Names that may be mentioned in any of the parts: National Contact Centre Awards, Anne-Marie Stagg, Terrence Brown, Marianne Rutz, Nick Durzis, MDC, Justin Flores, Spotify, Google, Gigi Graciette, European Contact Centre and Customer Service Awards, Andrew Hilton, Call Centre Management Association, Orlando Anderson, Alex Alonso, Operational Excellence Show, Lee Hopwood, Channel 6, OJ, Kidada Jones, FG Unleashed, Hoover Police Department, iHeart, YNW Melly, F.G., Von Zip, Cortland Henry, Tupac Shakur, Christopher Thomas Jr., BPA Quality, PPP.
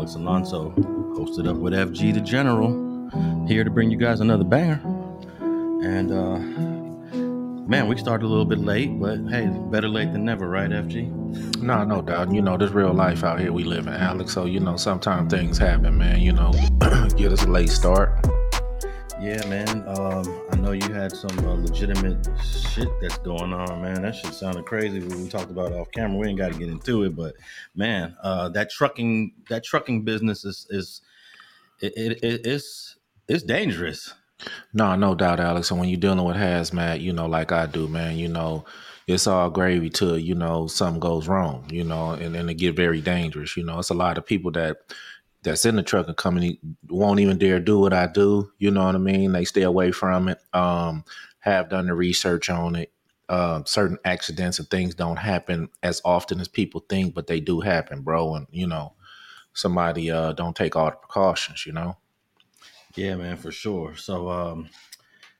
Alex Alonso, hosted up with FG the General, here to bring you guys another banger. And man, we started a little bit late, but hey, better late than never, right, FG? Nah, no doubt. You know, this real life out here we live in, Alex. So, you know, sometimes things happen, man. You know, get us a late start. Yeah, man. I know you had some legitimate shit that's going on, man. That shit sounded crazy when we talked about it off camera. We ain't got to get into it, but man, that trucking business is dangerous. No, no doubt, Alex. And when you're dealing with hazmat, you know, like I do, man, you know, it's all gravy till, you know, something goes wrong, you know, and it get very dangerous. You know, it's a lot of people that's in the trucking company won't even dare do what I do. You know what I mean? They stay away from it, have done the research on it. Certain accidents and things don't happen as often as people think, but they do happen, bro. And, you know, somebody don't take all the precautions, you know? Yeah, man, for sure. So,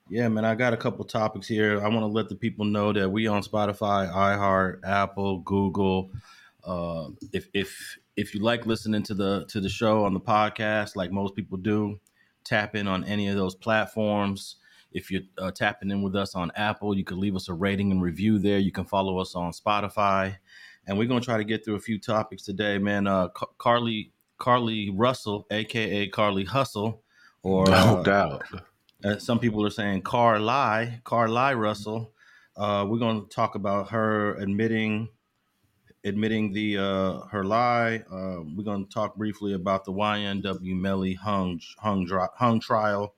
yeah, man, I got a couple topics here. I want to let the people know that we on Spotify, iHeart, Apple, Google. If you like listening to the show on the podcast, like most people do, tap in on any of those platforms. If you're tapping in with us on Apple, you can leave us a rating and review there. You can follow us on Spotify. And we're going to try to get through a few topics today, man. Carlee Russell, a.k.a. Carlee Hustle. Or, no doubt. Some people are saying Carlee Russell. We're going to talk about her admitting the her lie. We're going to talk briefly about the YNW Melly hung trial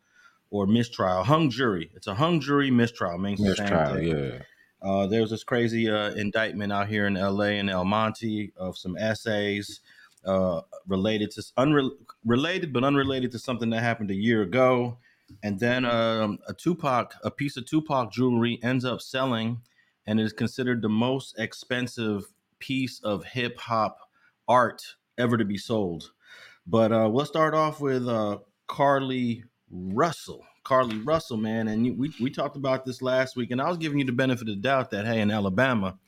or mistrial, hung jury. It's a hung jury mistrial. Mistrial, yeah. There's this crazy indictment out here in L.A. and El Monte of some essays related but unrelated to something that happened a year ago. And then a piece of Tupac jewelry ends up selling and is considered the most expensive piece of hip hop art ever to be sold. But we'll start off with Carlee Russell. Carlee Russell, man, and we talked about this last week, and I was giving you the benefit of the doubt that hey, in Alabama,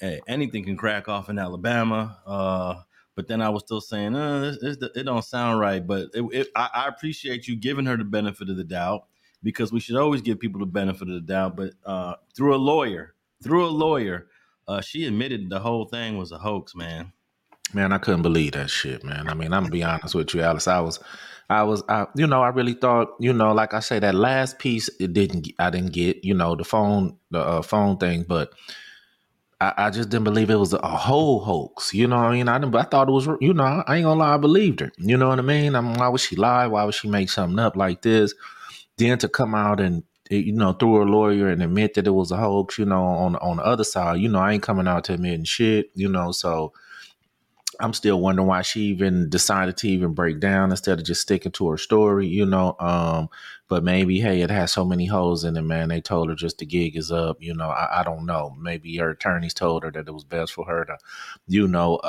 hey, anything can crack off in Alabama. But then I was still saying, it don't sound right. But I appreciate you giving her the benefit of the doubt, because we should always give people the benefit of the doubt. But through a lawyer. She admitted the whole thing was a hoax, man. Man, I couldn't believe that shit, man. I mean, I'm gonna be honest with you, Alice. I really thought, you know, like I say, that last piece, I didn't get, you know, the phone thing, but I just didn't believe it was a whole hoax. You know what I mean? I thought it was, you know, I ain't gonna lie, I believed her. You know what I mean? I mean, why would she lie? Why would she make something up like this? Then to come out and, you know, through a lawyer and admit that it was a hoax, you know, on the other side, you know, I ain't coming out to admitting shit, you know, so I'm still wondering why she even decided to even break down instead of just sticking to her story, you know, but maybe, hey, it has so many holes in it, man. They told her just the gig is up, you know, I don't know. Maybe her attorneys told her that it was best for her to, you know,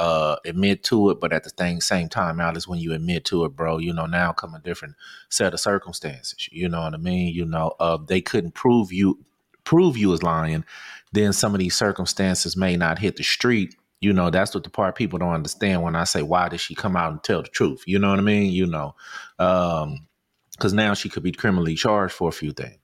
admit to it, but at the same time, Alice, when you admit to it, bro, you know, now come a different set of circumstances, you know what I mean? You know, they couldn't prove you was lying, then some of these circumstances may not hit the street. You know, that's what the part people don't understand when I say, why did she come out and tell the truth? You know what I mean? You know, because now she could be criminally charged for a few things.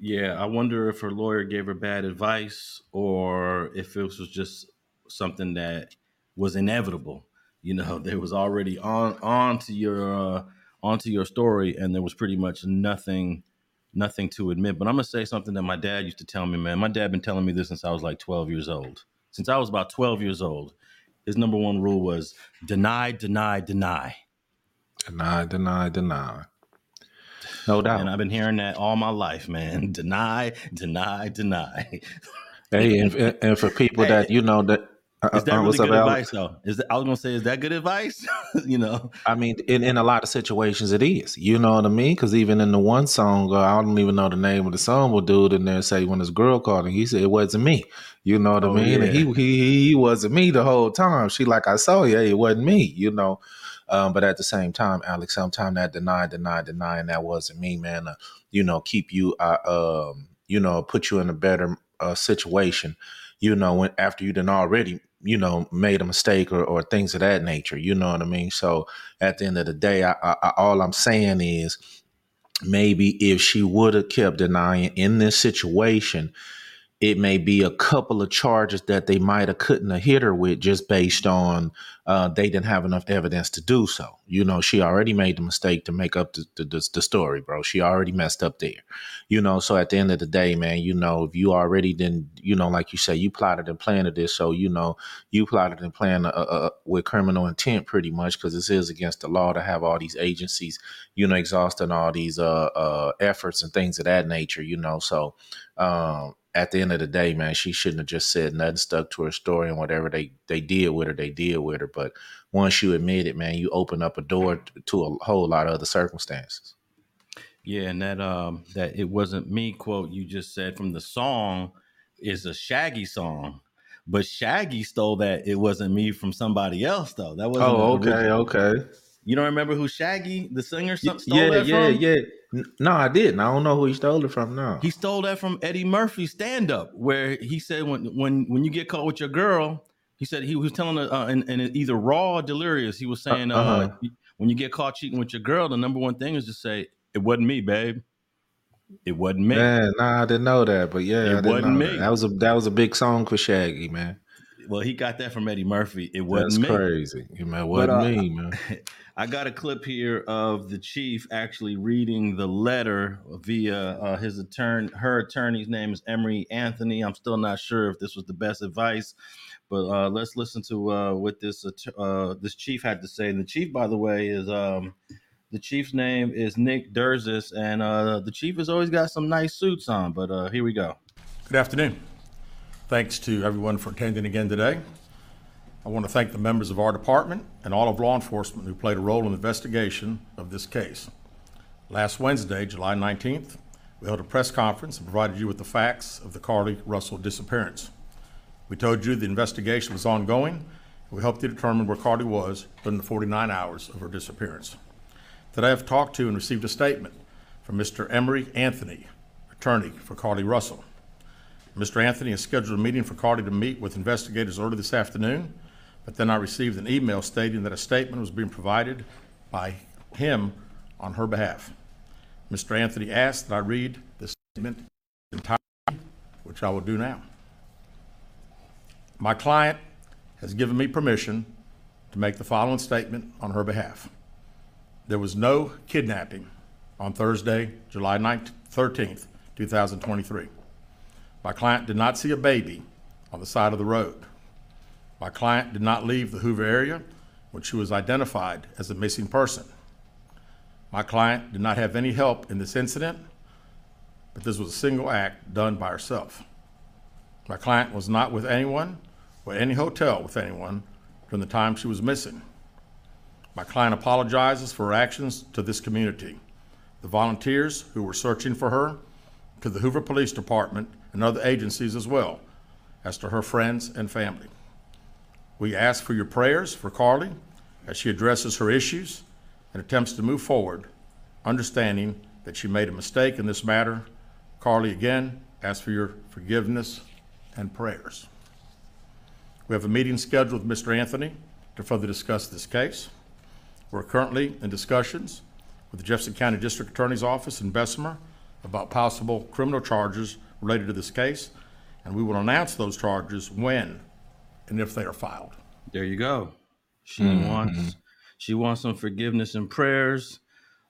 Yeah, I wonder if her lawyer gave her bad advice or if it was just something that was inevitable. You know, they was already onto your story, and there was pretty much nothing to admit. But I'm going to say something that my dad used to tell me, man. My dad been telling me this since I was like 12 years old. Since I was about 12 years old, his number one rule was deny, deny, deny. Deny, deny, deny. No doubt. And I've been hearing that all my life, man. Deny, deny, deny. Hey, and for people that, you know, that. Is that really good advice, though? I was going to say, is that good advice? You know? I mean, in a lot of situations, it is. You know what I mean? Because even in the one song, I don't even know the name of the song, but dude in there say, when his girl called him, he said, it wasn't me. You know what I mean? Yeah. And he wasn't me the whole time. She like, I saw you. Hey, it wasn't me, you know? But at the same time, Alex, sometimes that deny, and that wasn't me, man. You know, keep you, you know, put you in a better situation, you know, when after you done already you know, made a mistake or things of that nature. You know what I mean? So at the end of the day, I all I'm saying is maybe if she would have kept denying in this situation, it may be a couple of charges that they might have couldn't have hit her with just based on they didn't have enough evidence to do so. You know, she already made the mistake to make up the story, bro. She already messed up there. You know, so at the end of the day, man, you know, if you already didn't, you know, like you say, you plotted and planned this. So, you know, you plotted and planned with criminal intent pretty much, because this is against the law to have all these agencies, you know, exhausting all these efforts and things of that nature, you know. So, at the end of the day, man, she shouldn't have just said nothing, stuck to her story, and whatever they did with her, they did with her. But once you admit it, man, you open up a door to a whole lot of other circumstances. Yeah, and that "it wasn't me" quote you just said from the song is a Shaggy song. But Shaggy stole that "it wasn't me" from somebody else, though. That wasn't okay. You don't remember who Shaggy, the singer, stole that from? Yeah. No, I didn't. I don't know who he stole it from, no. He stole that from Eddie Murphy's stand-up, where he said when you get caught with your girl, he said he was telling her, and either raw or delirious, he was saying, when you get caught cheating with your girl, the number one thing is just say, "It wasn't me, babe. It wasn't me." Man, nah, I didn't know that, but yeah. It wasn't me. That was a big song for Shaggy, man. Well, he got that from Eddie Murphy. It wasn't me. That's crazy. It wasn't me, man. I got a clip here of the chief actually reading the letter via his attorney. Her attorney's name is Emory Anthony. I'm still not sure if this was the best advice, but let's listen to what this chief had to say. And the chief, by the way, is the chief's name is Nick Durzis, and the chief has always got some nice suits on. But here we go. Good afternoon. Thanks to everyone for attending again today. I want to thank the members of our department and all of law enforcement who played a role in the investigation of this case. Last Wednesday, July 19th, we held a press conference and provided you with the facts of the Carlee Russell disappearance. We told you the investigation was ongoing, and we helped you determine where Carlee was during the 49 hours of her disappearance. Today, I've talked to and received a statement from Mr. Emory Anthony, attorney for Carlee Russell. Mr. Anthony has scheduled a meeting for Carlee to meet with investigators early this afternoon, but then I received an email stating that a statement was being provided by him on her behalf. Mr. Anthony asked that I read the statement entirely, which I will do now. My client has given me permission to make the following statement on her behalf. There was no kidnapping on Thursday, July 13th, 2023. My client did not see a baby on the side of the road. My client did not leave the Hoover area when she was identified as a missing person. My client did not have any help in this incident, but this was a single act done by herself. My client was not with anyone or any hotel with anyone during the time she was missing. My client apologizes for her actions to this community, the volunteers who were searching for her, to the Hoover Police Department and other agencies as well as to her friends and family. We ask for your prayers for Carlee as she addresses her issues and attempts to move forward, understanding that she made a mistake in this matter. Carlee, again, asks for your forgiveness and prayers. We have a meeting scheduled with Mr. Anthony to further discuss this case. We're currently in discussions with the Jefferson County District Attorney's Office in Bessemer about possible criminal charges related to this case, and we will announce those charges when and if they are filed. There you go. She wants some forgiveness and prayers.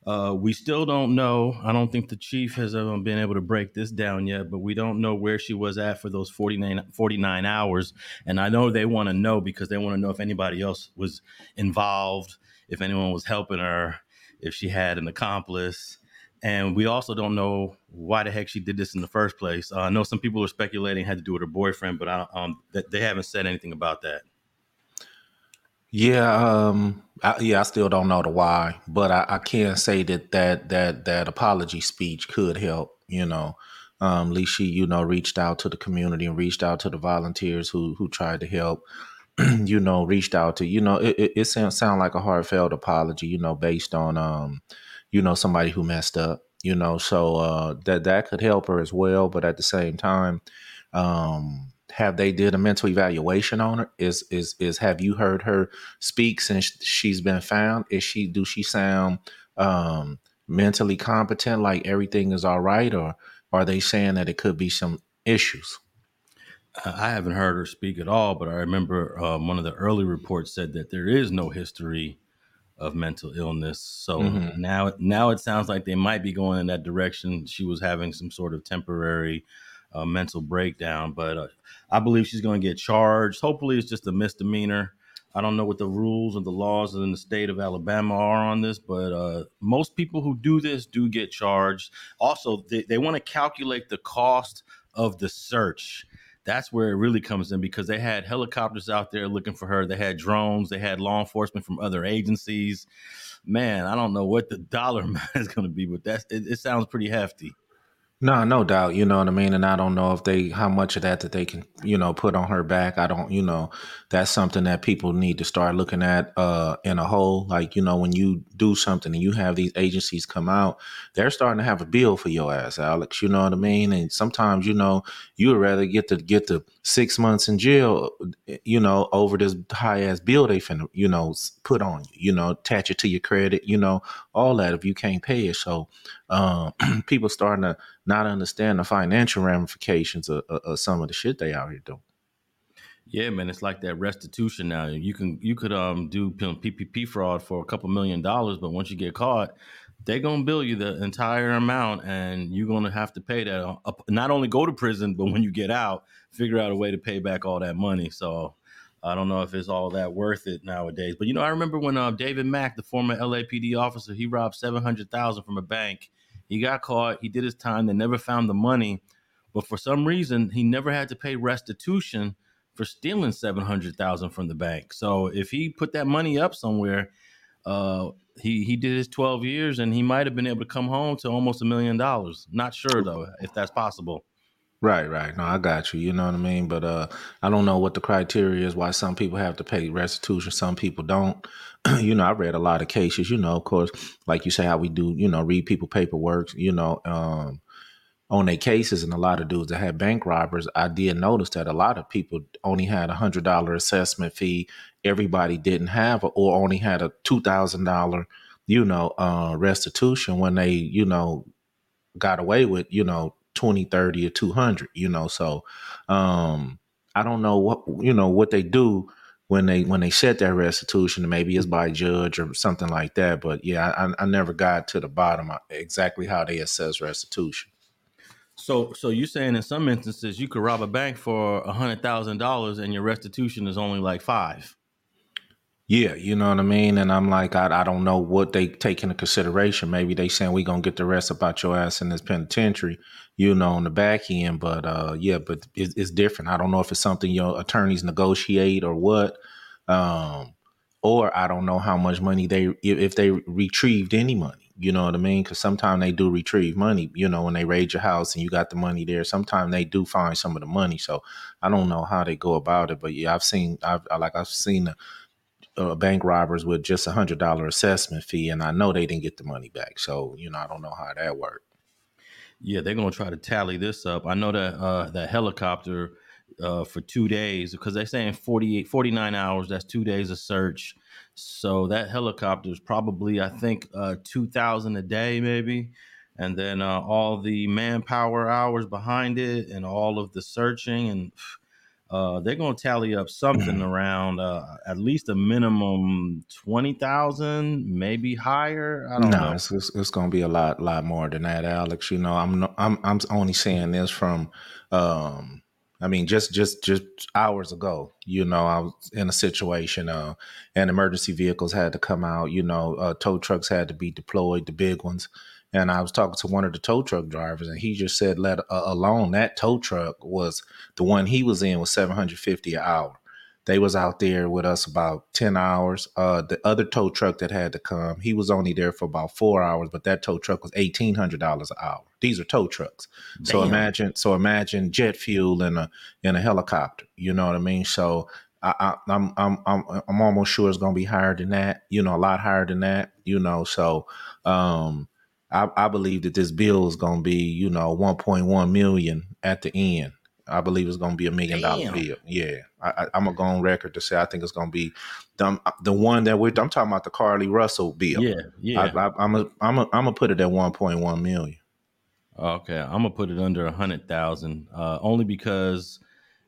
We still don't know. I don't think the chief has been able to break this down yet, but we don't know where she was at for those 49 hours. And I know they want to know because they want to know if anybody else was involved, if anyone was helping her, if she had an accomplice. And we also don't know why the heck she did this in the first place. I know some people are speculating it had to do with her boyfriend, but they haven't said anything about that. Yeah, I still don't know the why, but I can say that apology speech could help. You know, at least she, you know, reached out to the community and reached out to the volunteers who tried to help. You know, reached out to, you know, it sound like a heartfelt apology. You know, based on you know, somebody who messed up, you know, so that could help her as well. But at the same time, have they did a mental evaluation on her? Is have you heard her speak since she's been found? Does she sound mentally competent, like everything is all right, or are they saying that it could be some issues? I haven't heard her speak at all, but I remember one of the early reports said that there is no history of mental illness. So now it sounds like they might be going in that direction. She was having some sort of temporary mental breakdown, but I believe she's going to get charged. Hopefully it's just a misdemeanor. I don't know what the rules and the laws in the state of Alabama are on this, but most people who do this do get charged. Also, they want to calculate the cost of the search. That's where it really comes in, because they had helicopters out there looking for her. They had drones. They had law enforcement from other agencies. Man, I don't know what the dollar amount is going to be, but it sounds pretty hefty. No doubt. You know what I mean? And I don't know if how much of that they can, put on her back. I don't, that's something that people need to start looking at in a whole. Like, when you do something and you have these agencies come out, they're starting to have a bill for your ass, Alex. You know what I mean? And sometimes, you would rather get to 6 months in jail, over this high ass bill they finna, put on you, attach it to your credit, all that if you can't pay it. So people starting to not understand the financial ramifications of some of the shit they out here doing. Yeah, man, it's like that restitution now. You could do PPP fraud for a couple $1 million, but once you get caught, they're gonna bill you the entire amount, and you're gonna have to pay that. Not only go to prison, but when you get out, figure out a way to pay back all that money. So I don't know if it's all that worth it nowadays. But I remember when David Mack, the former LAPD officer, he robbed $700,000 from a bank. He got caught. He did his time. They never found the money, but for some reason, he never had to pay restitution for stealing $700,000 from the bank. So if he put that money up somewhere, he did his 12 years and he might have been able to come home to almost $1 million. Not sure, though, if that's possible. Right. No, I got you. You know what I mean? But I don't know what the criteria is, why some people have to pay restitution, some people don't. I read a lot of cases, of course, like you say, how we do, read people paperwork, on their cases. And a lot of dudes that had bank robbers, I did notice that a lot of people only had $100 assessment fee. Everybody didn't have or only had a $2,000, restitution when they, got away with, 20, 30 or 200, so I don't know what they do when they set that restitution. Maybe it's by judge or something like that. But yeah, I never got to the bottom of exactly how they assess restitution. So you're saying in some instances you could rob a bank for $100,000 and your restitution is only like $5,000. Yeah, you know what I mean? And I'm like, I don't know what they take into consideration. Maybe they saying we going to get the rest about your ass in this penitentiary, on the back end. But but it's different. I don't know if it's something your attorneys negotiate or what, or I don't know how much money if they retrieved any money, you know what I mean? Because sometimes they do retrieve money, when they raid your house and you got the money there. Sometimes they do find some of the money. So I don't know how they go about it. But yeah, I've seen bank robbers with just $100 assessment fee, and I know they didn't get the money back. So, I don't know how that worked. Yeah, they're going to try to tally this up. I know that that helicopter for 2 days, because they're saying 49 hours, that's 2 days of search. So that helicopter is probably, I think, 2,000 a day maybe. And then all the manpower hours behind it and all of the searching and... they're going to tally up something around at least a minimum 20,000, maybe higher. I don't know. No, it's going to be a lot more than that, Alex. I'm only seeing this from, just hours ago. I was in a situation, and emergency vehicles had to come out. Tow trucks had to be deployed, the big ones. And I was talking to one of the tow truck drivers, and he just said, let alone that tow truck was the one he was in was $750 an hour. They was out there with us about 10 hours. The other tow truck that had to come, he was only there for about 4 hours, but that tow truck was $1,800 an hour. These are tow trucks. Damn. So imagine jet fuel in a helicopter. You know what I mean? So I'm almost sure it's going to be higher than that, a lot higher than that, so, I believe that this bill is going to be, $1.1 million at the end. I believe it's going to be $1 million bill. Yeah, I'm going to go on record to say I think it's going to be the one that I'm talking about, the Carlee Russell bill. Yeah, yeah. I'm gonna put it at 1.1 million. Okay, I'm gonna put it under 100,000, only because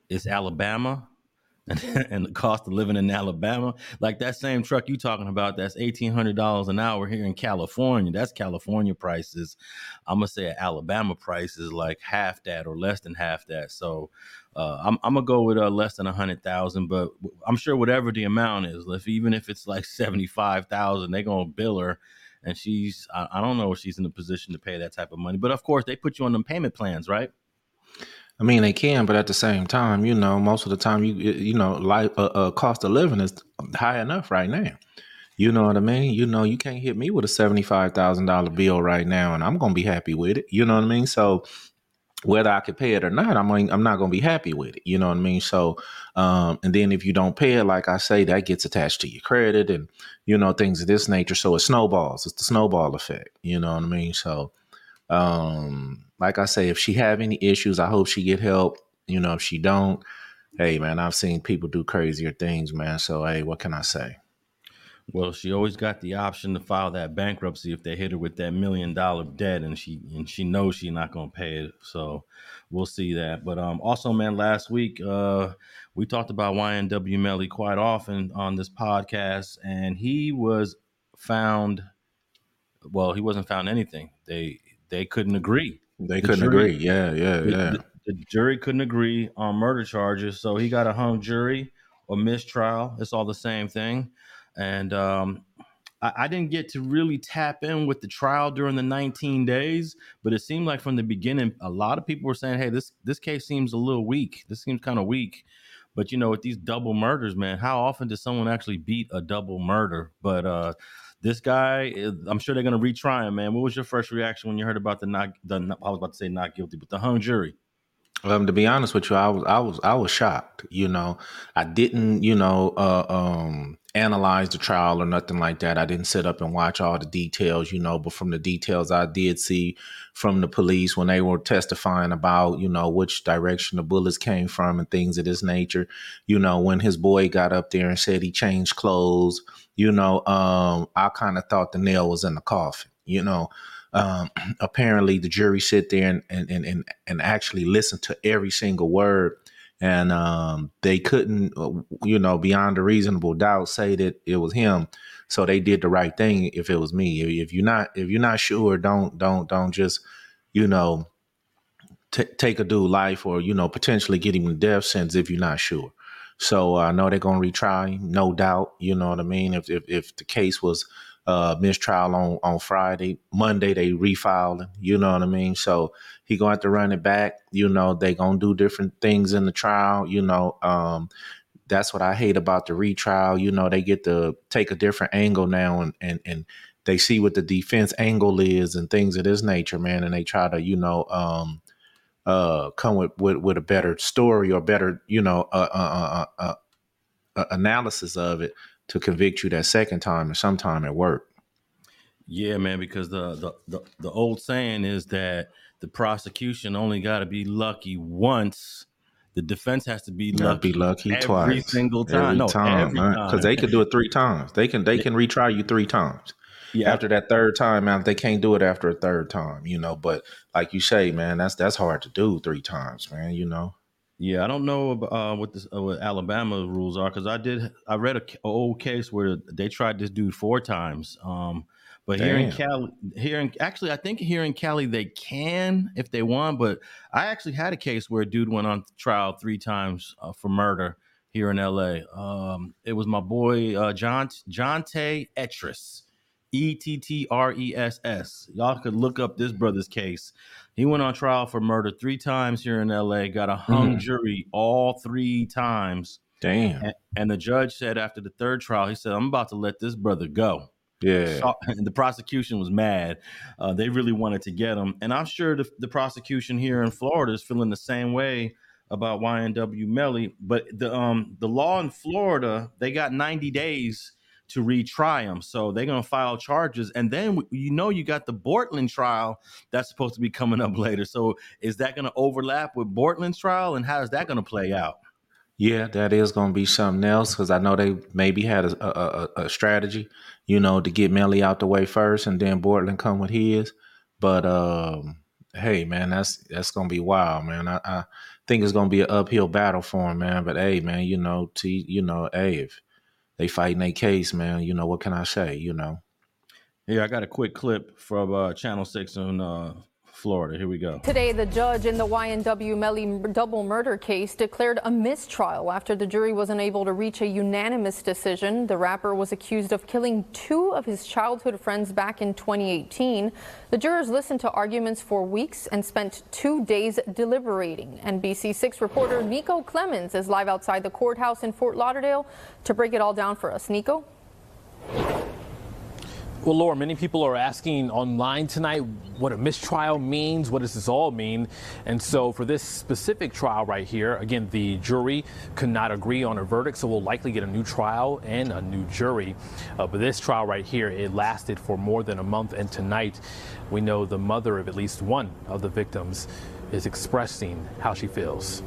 it's Alabama, and the cost of living in Alabama. Like that same truck you talking about, that's $1,800 an hour here in California. That's California prices. I'm gonna say Alabama price is like half that or less than half that. So I'm gonna go with less than 100,000. But I'm sure whatever the amount is, even if it's like 75,000, they're gonna bill her. And I don't know if she's in a position to pay that type of money. But, of course, they put you on them payment plans, right? I mean, they can, but at the same time, you know, most of the time, life cost of living is high enough right now. You know what I mean? You know, you can't hit me with a $75,000 bill right now, and I'm going to be happy with it. You know what I mean? So whether I could pay it or not, I'm not going to be happy with it. You know what I mean? So, and then if you don't pay it, like I say, that gets attached to your credit and, you know, things of this nature. So it snowballs. It's the snowball effect. You know what I mean? So, like I say, if she have any issues, I hope she get help. You know, if she don't, hey man, I've seen people do crazier things, man. So, hey, what can I say? Well, she always got the option to file that bankruptcy if they hit her with that $1 million debt, and she knows she's not going to pay it. So we'll see that. But also, man, last week we talked about YNW Melly quite often on this podcast, and he was found. Well, he wasn't found anything. They couldn't agree. They couldn't agree. Yeah. The jury couldn't agree on murder charges, so he got a hung jury or mistrial. It's all the same thing. And I didn't get to really tap in with the trial during the 19 days, but it seemed like from the beginning, a lot of people were saying, hey, this case seems a little weak. This seems kind of weak. But, you know, with these double murders, man, how often does someone actually beat a double murder? But this guy, I'm sure they're going to retry him, man. What was your first reaction when you heard about not guilty, but the hung jury? To be honest with you, I was shocked. You know, I didn't, you know, analyze the trial or nothing like that. I didn't sit up and watch all the details, you know, but from the details I did see from the police when they were testifying about, you know, which direction the bullets came from and things of this nature, you know, when his boy got up there and said he changed clothes, you know, I kind of thought the nail was in the coffin, you know. Apparently the jury sit there and actually listen to every single word. And they couldn't, you know, beyond a reasonable doubt, say that it was him. So they did the right thing. If it was me, if you're not sure, don't just, you know, take a dude life or, you know, potentially get him the death sentence if you're not sure. So I know they're going to retry, no doubt. You know what I mean? If the case was mistrial on Friday, Monday they refiled, you know what I mean? So he gonna have to run it back, you know, they gonna do different things in the trial, you know. That's what I hate about the retrial, you know, they get to take a different angle now and they see what the defense angle is and things of this nature, man, and they try to, you know, come with a better story or better, you know, analysis of it to convict you that second time and sometime at work. Yeah, man, because the old saying is that the prosecution only got to be lucky once. The defense has to be lucky every twice. Every single time. Every time. Because they could do it three times. They can retry you three times. Yeah. After that third time, man, they can't do it after a third time, you know. But like you say, man, that's hard to do three times, man, you know. Yeah, I don't know what Alabama rules are, because I read an old case where they tried this dude four times. But damn. here in Cali, they can if they want. But I actually had a case where a dude went on trial three times for murder here in L.A. It was my boy John Jontae Etress. Ettress. Y'all could look up this brother's case. He went on trial for murder three times here in LA, got a hung jury all three times. Damn. And the judge said after the third trial, he said, I'm about to let this brother go. Yeah. So, and the prosecution was mad. They really wanted to get him. And I'm sure the prosecution here in Florida is feeling the same way about YNW Melly. But the law in Florida, they got 90 days to retry him. So they're going to file charges. And then, you know, you got the Bortland trial that's supposed to be coming up later. So is that going to overlap with Bortland's trial? And how is that going to play out? Yeah, that is going to be something else, because I know they maybe had a strategy, you know, to get Melly out the way first and then Bortland come with his. But hey, man, that's going to be wild, man. I think it's going to be an uphill battle for him, man. But hey, man, you know, hey, if they fighting their case, man, you know, what can I say, you know? Yeah, I got a quick clip from Channel 6 on Florida. Here we go. Today, the judge in the YNW Melly double murder case declared a mistrial after the jury wasn't able to reach a unanimous decision. The rapper was accused of killing two of his childhood friends back in 2018. The jurors listened to arguments for weeks and spent 2 days deliberating. NBC6 reporter Nico Clemens is live outside the courthouse in Fort Lauderdale to break it all down for us. Nico? Well, Laura, many people are asking online tonight what a mistrial means. What does this all mean? And so for this specific trial right here, again, the jury could not agree on a verdict, so we'll likely get a new trial and a new jury. But this trial right here, it lasted for more than a month. And tonight, we know the mother of at least one of the victims is expressing how she feels.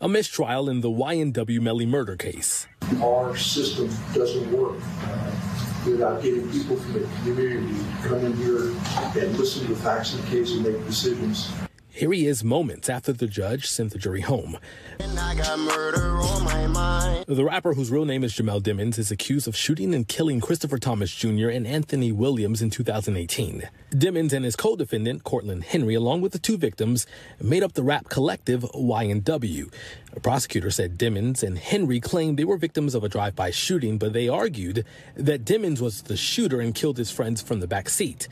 A mistrial in the YNW Melly murder case. Our system doesn't work. They're not getting people from the community to come in here and listen to facts of the case and make decisions. Here he is moments after the judge sent the jury home. And I got murder on my mind. The rapper, whose real name is Jamell Demons, is accused of shooting and killing Christopher Thomas Jr. and Anthony Williams in 2018. Demons and his co-defendant, Cortland Henry, along with the two victims, made up the rap collective YNW. A prosecutor said Demons and Henry claimed they were victims of a drive-by shooting, but they argued that Demons was the shooter and killed his friends from the back seat.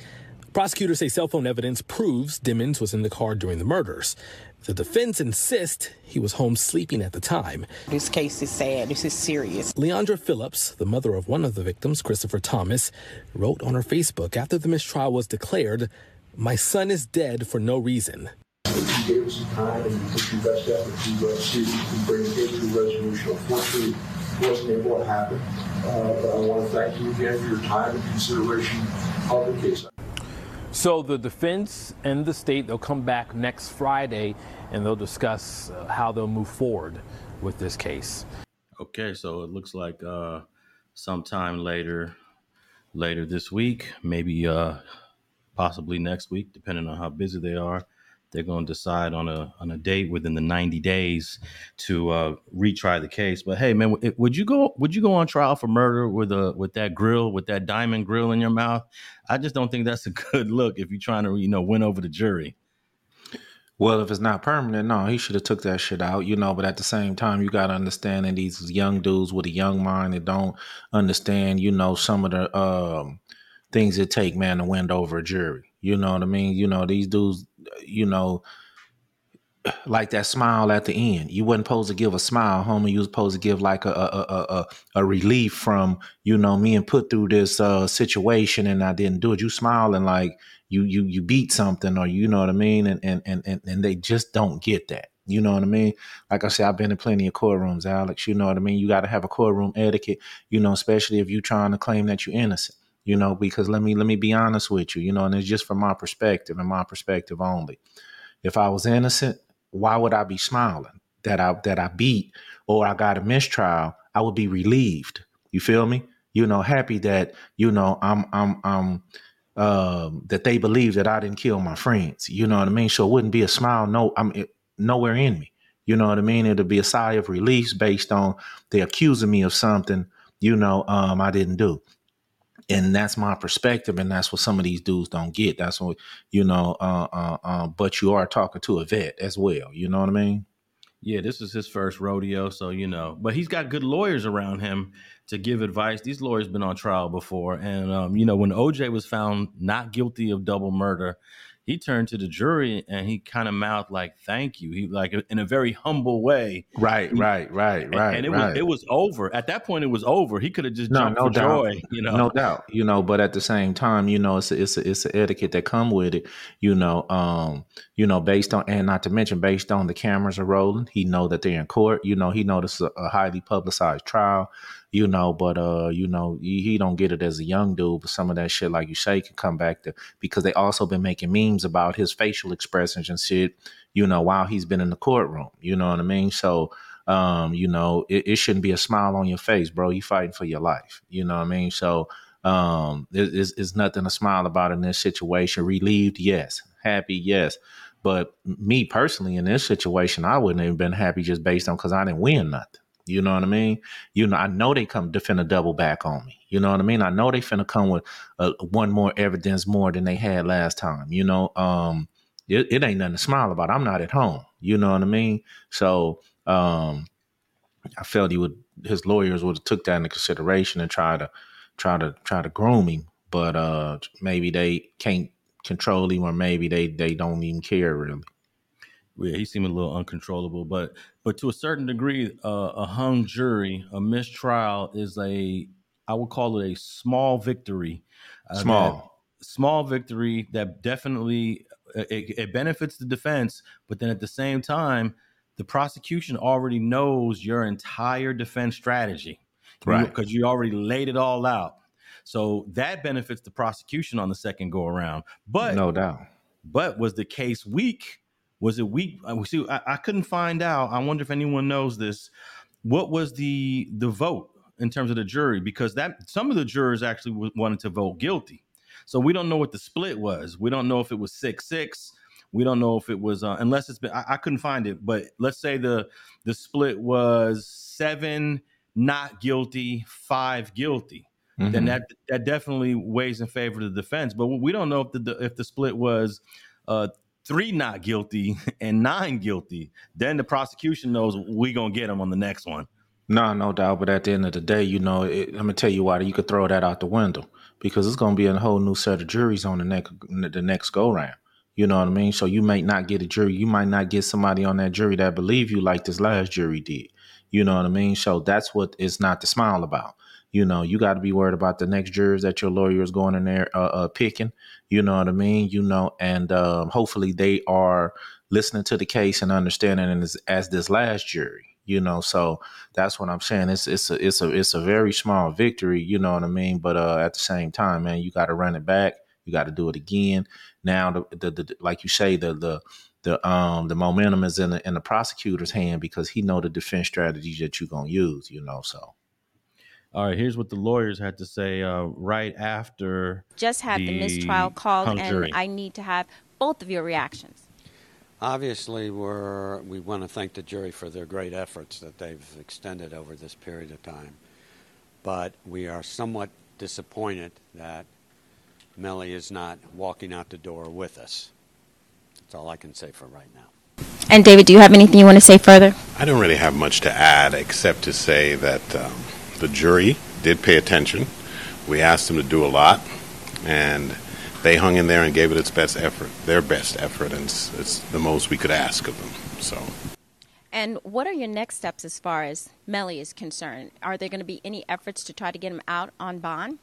Prosecutors say cell phone evidence proves Demons was in the car during the murders. The defense insists he was home sleeping at the time. This case is sad. This is serious. Leandra Phillips, the mother of one of the victims, Christopher Thomas, wrote on her Facebook after the mistrial was declared, "My son is dead for no reason." If you gave us some time and you took your best effort to see if you can bring the case to a resolution, unfortunately, it wasn't able to happen. But I want to thank you again for your time and consideration of the case. So the defense and the state, they'll come back next Friday and they'll discuss how they'll move forward with this case. Okay, so it looks like sometime later this week, maybe possibly next week, depending on how busy they are, they're going to decide on a date within the 90 days to retry the case. But hey, man, would you go on trial for murder with that diamond grill in your mouth? I just don't think that's a good look if you're trying to, you know, win over the jury. Well, if it's not permanent, no, he should have took that shit out, you know. But at the same time, you got to understand that these young dudes with a young mind that don't understand, you know, some of the things it take, man, to win over a jury. You know what I mean? You know, these dudes, you know, like that smile at the end. You wasn't supposed to give a smile, homie. You was supposed to give like a relief from, you know, me and put through this situation and I didn't do it. You smiling like you beat something, or you know what I mean? And they just don't get that. You know what I mean? Like I said, I've been in plenty of courtrooms, Alex. You know what I mean? You got to have a courtroom etiquette, you know, especially if you're trying to claim that you're innocent. You know, because let me be honest with you, you know, and it's just from my perspective and my perspective only. If I was innocent, why would I be smiling that I beat or I got a mistrial? I would be relieved. You feel me? You know, happy that, you know, I'm that they believe that I didn't kill my friends. You know what I mean? So it wouldn't be a smile. No, nowhere in me. You know what I mean? It'd be a sigh of release based on they accusing me of something, you know, I didn't do. And that's my perspective, and that's what some of these dudes don't get. That's what, you know, but you are talking to a vet as well. You know what I mean? Yeah, this is his first rodeo, so, you know. But he's got good lawyers around him to give advice. These lawyers been on trial before. And, you know, when OJ was found not guilty of double murder, he turned to the jury and he kind of mouthed like, "Thank you." He like in a very humble way. Right. And it was over at that point. It was over. He could have just jumped for joy, you know, no doubt, you know. But at the same time, you know, it's an etiquette that come with it, you know, based on, and not to mention based on the cameras are rolling. He know that they're in court. You know, he know this is a highly publicized trial. You know, but, you know, he don't get it as a young dude, but some of that shit, like you say, can come back to, because they also been making memes about his facial expressions and shit, you know, while he's been in the courtroom, you know what I mean? So, you know, it shouldn't be a smile on your face, bro. You fighting for your life, you know what I mean? So, it's nothing to smile about in this situation. Relieved, yes. Happy, yes. But me personally, in this situation, I wouldn't have been happy just based on, because I didn't win nothing. You know what I mean? You know, I know they come to finna double back on me. You know what I mean? I know they finna come with one more evidence more than they had last time. You know, it ain't nothing to smile about. I'm not at home. You know what I mean? So I felt his lawyers would have took that into consideration and try to groom him. But maybe they can't control him, or maybe they don't even care really. Yeah, he seemed a little uncontrollable, but to a certain degree, a hung jury, a mistrial is I would call it a small victory. Small victory that definitely it benefits the defense, but then at the same time, the prosecution already knows your entire defense strategy, right? Because you already laid it all out, so that benefits the prosecution on the second go around. But no doubt, but was the case weak? Was it weak? See, I couldn't find out. I wonder if anyone knows this. What was the vote in terms of the jury? Because that some of the jurors actually wanted to vote guilty. So we don't know what the split was. We don't know if it was 6-6. We don't know if it was unless it's been. I couldn't find it. But let's say the split was 7 not guilty, 5 guilty. Mm-hmm. Then that definitely weighs in favor of the defense. But we don't know if the split was 3 not guilty and 9 guilty, then the prosecution knows we gonna get them on the next one. No doubt. But at the end of the day, you know, I'm gonna tell you why you could throw that out the window, because it's gonna be a whole new set of juries on the next go round. You know what I mean? So you might not get a jury. You might not get somebody on that jury that believe you like this last jury did. You know what I mean? So that's what it's not to smile about. You know, you got to be worried about the next jurors that your lawyer is going in there picking. You know what I mean? You know, and hopefully they are listening to the case and understanding it as this last jury. You know, so that's what I'm saying. It's a very small victory. You know what I mean? But at the same time, man, you got to run it back. You got to do it again. Now, the like you say, the momentum is in the prosecutor's hand, because he know the defense strategies that you're gonna use. You know, so. All right, here's what the lawyers had to say right after. Just had the mistrial called, and I need to have both of your reactions. Obviously, we want to thank the jury for their great efforts that they've extended over this period of time. But we are somewhat disappointed that Melly is not walking out the door with us. That's all I can say for right now. And, David, do you have anything you want to say further? I don't really have much to add, except to say that... the jury did pay attention. We asked them to do a lot, and they hung in there and gave it its best effort, their best effort, and it's the most we could ask of them. So. And what are your next steps as far as Melly is concerned? Are there going to be any efforts to try to get him out on bond?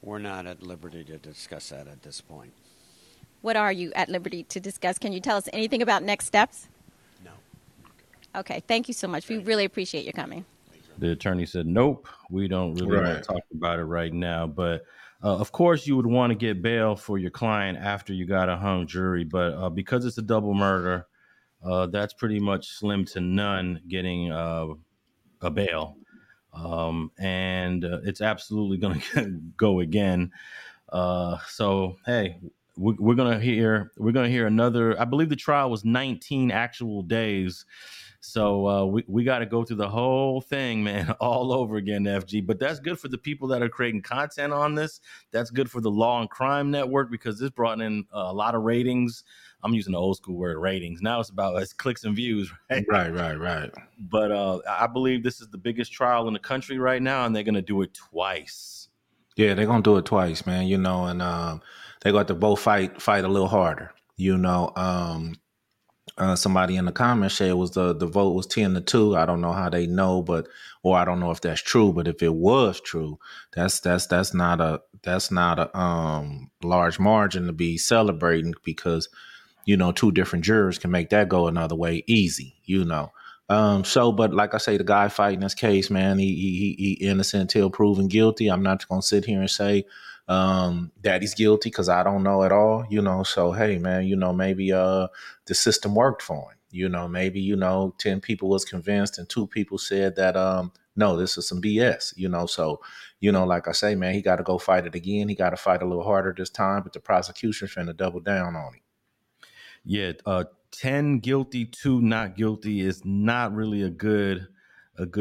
We're not at liberty to discuss that at this point. What are you at liberty to discuss? Can you tell us anything about next steps? No. Okay, thank you so much. We really appreciate your coming. The attorney said, nope, we don't really want to talk about it right now. But, of course, you would want to get bail for your client after you got a hung jury. But because it's a double murder, that's pretty much slim to none getting a bail. And it's absolutely going to go again. So, hey, we're going to hear another. I believe the trial was 19 actual days. So we got to go through the whole thing, man, all over again, FG. But that's good for the people that are creating content on this. That's good for the Law and Crime Network, because this brought in a lot of ratings. I'm using the old school word ratings. Now it's clicks and views, right? Right. But I believe this is the biggest trial in the country right now, and they're going to do it twice. Yeah, they're going to do it twice, man. You know, and they're going to have to both fight a little harder. you know, somebody in the comments said was the vote was 10-2. I don't know how they know, or I don't know if that's true, but if it was true, that's not a large margin to be celebrating, because, you know, two different jurors can make that go another way easy, you know. But like I say, the guy fighting this case, man, he innocent till proven guilty. I'm not going to sit here and say that he's guilty, because I don't know at all, you know. So, hey, man, you know, maybe the system worked for him. You know, maybe, you know, 10 people was convinced and 2 people said that, no, this is some BS, you know. So, you know, like I say, man, he got to go fight it again. He got to fight a little harder this time, but the prosecution's finna double down on him. Yeah, 10 guilty, 2 not guilty is not really a good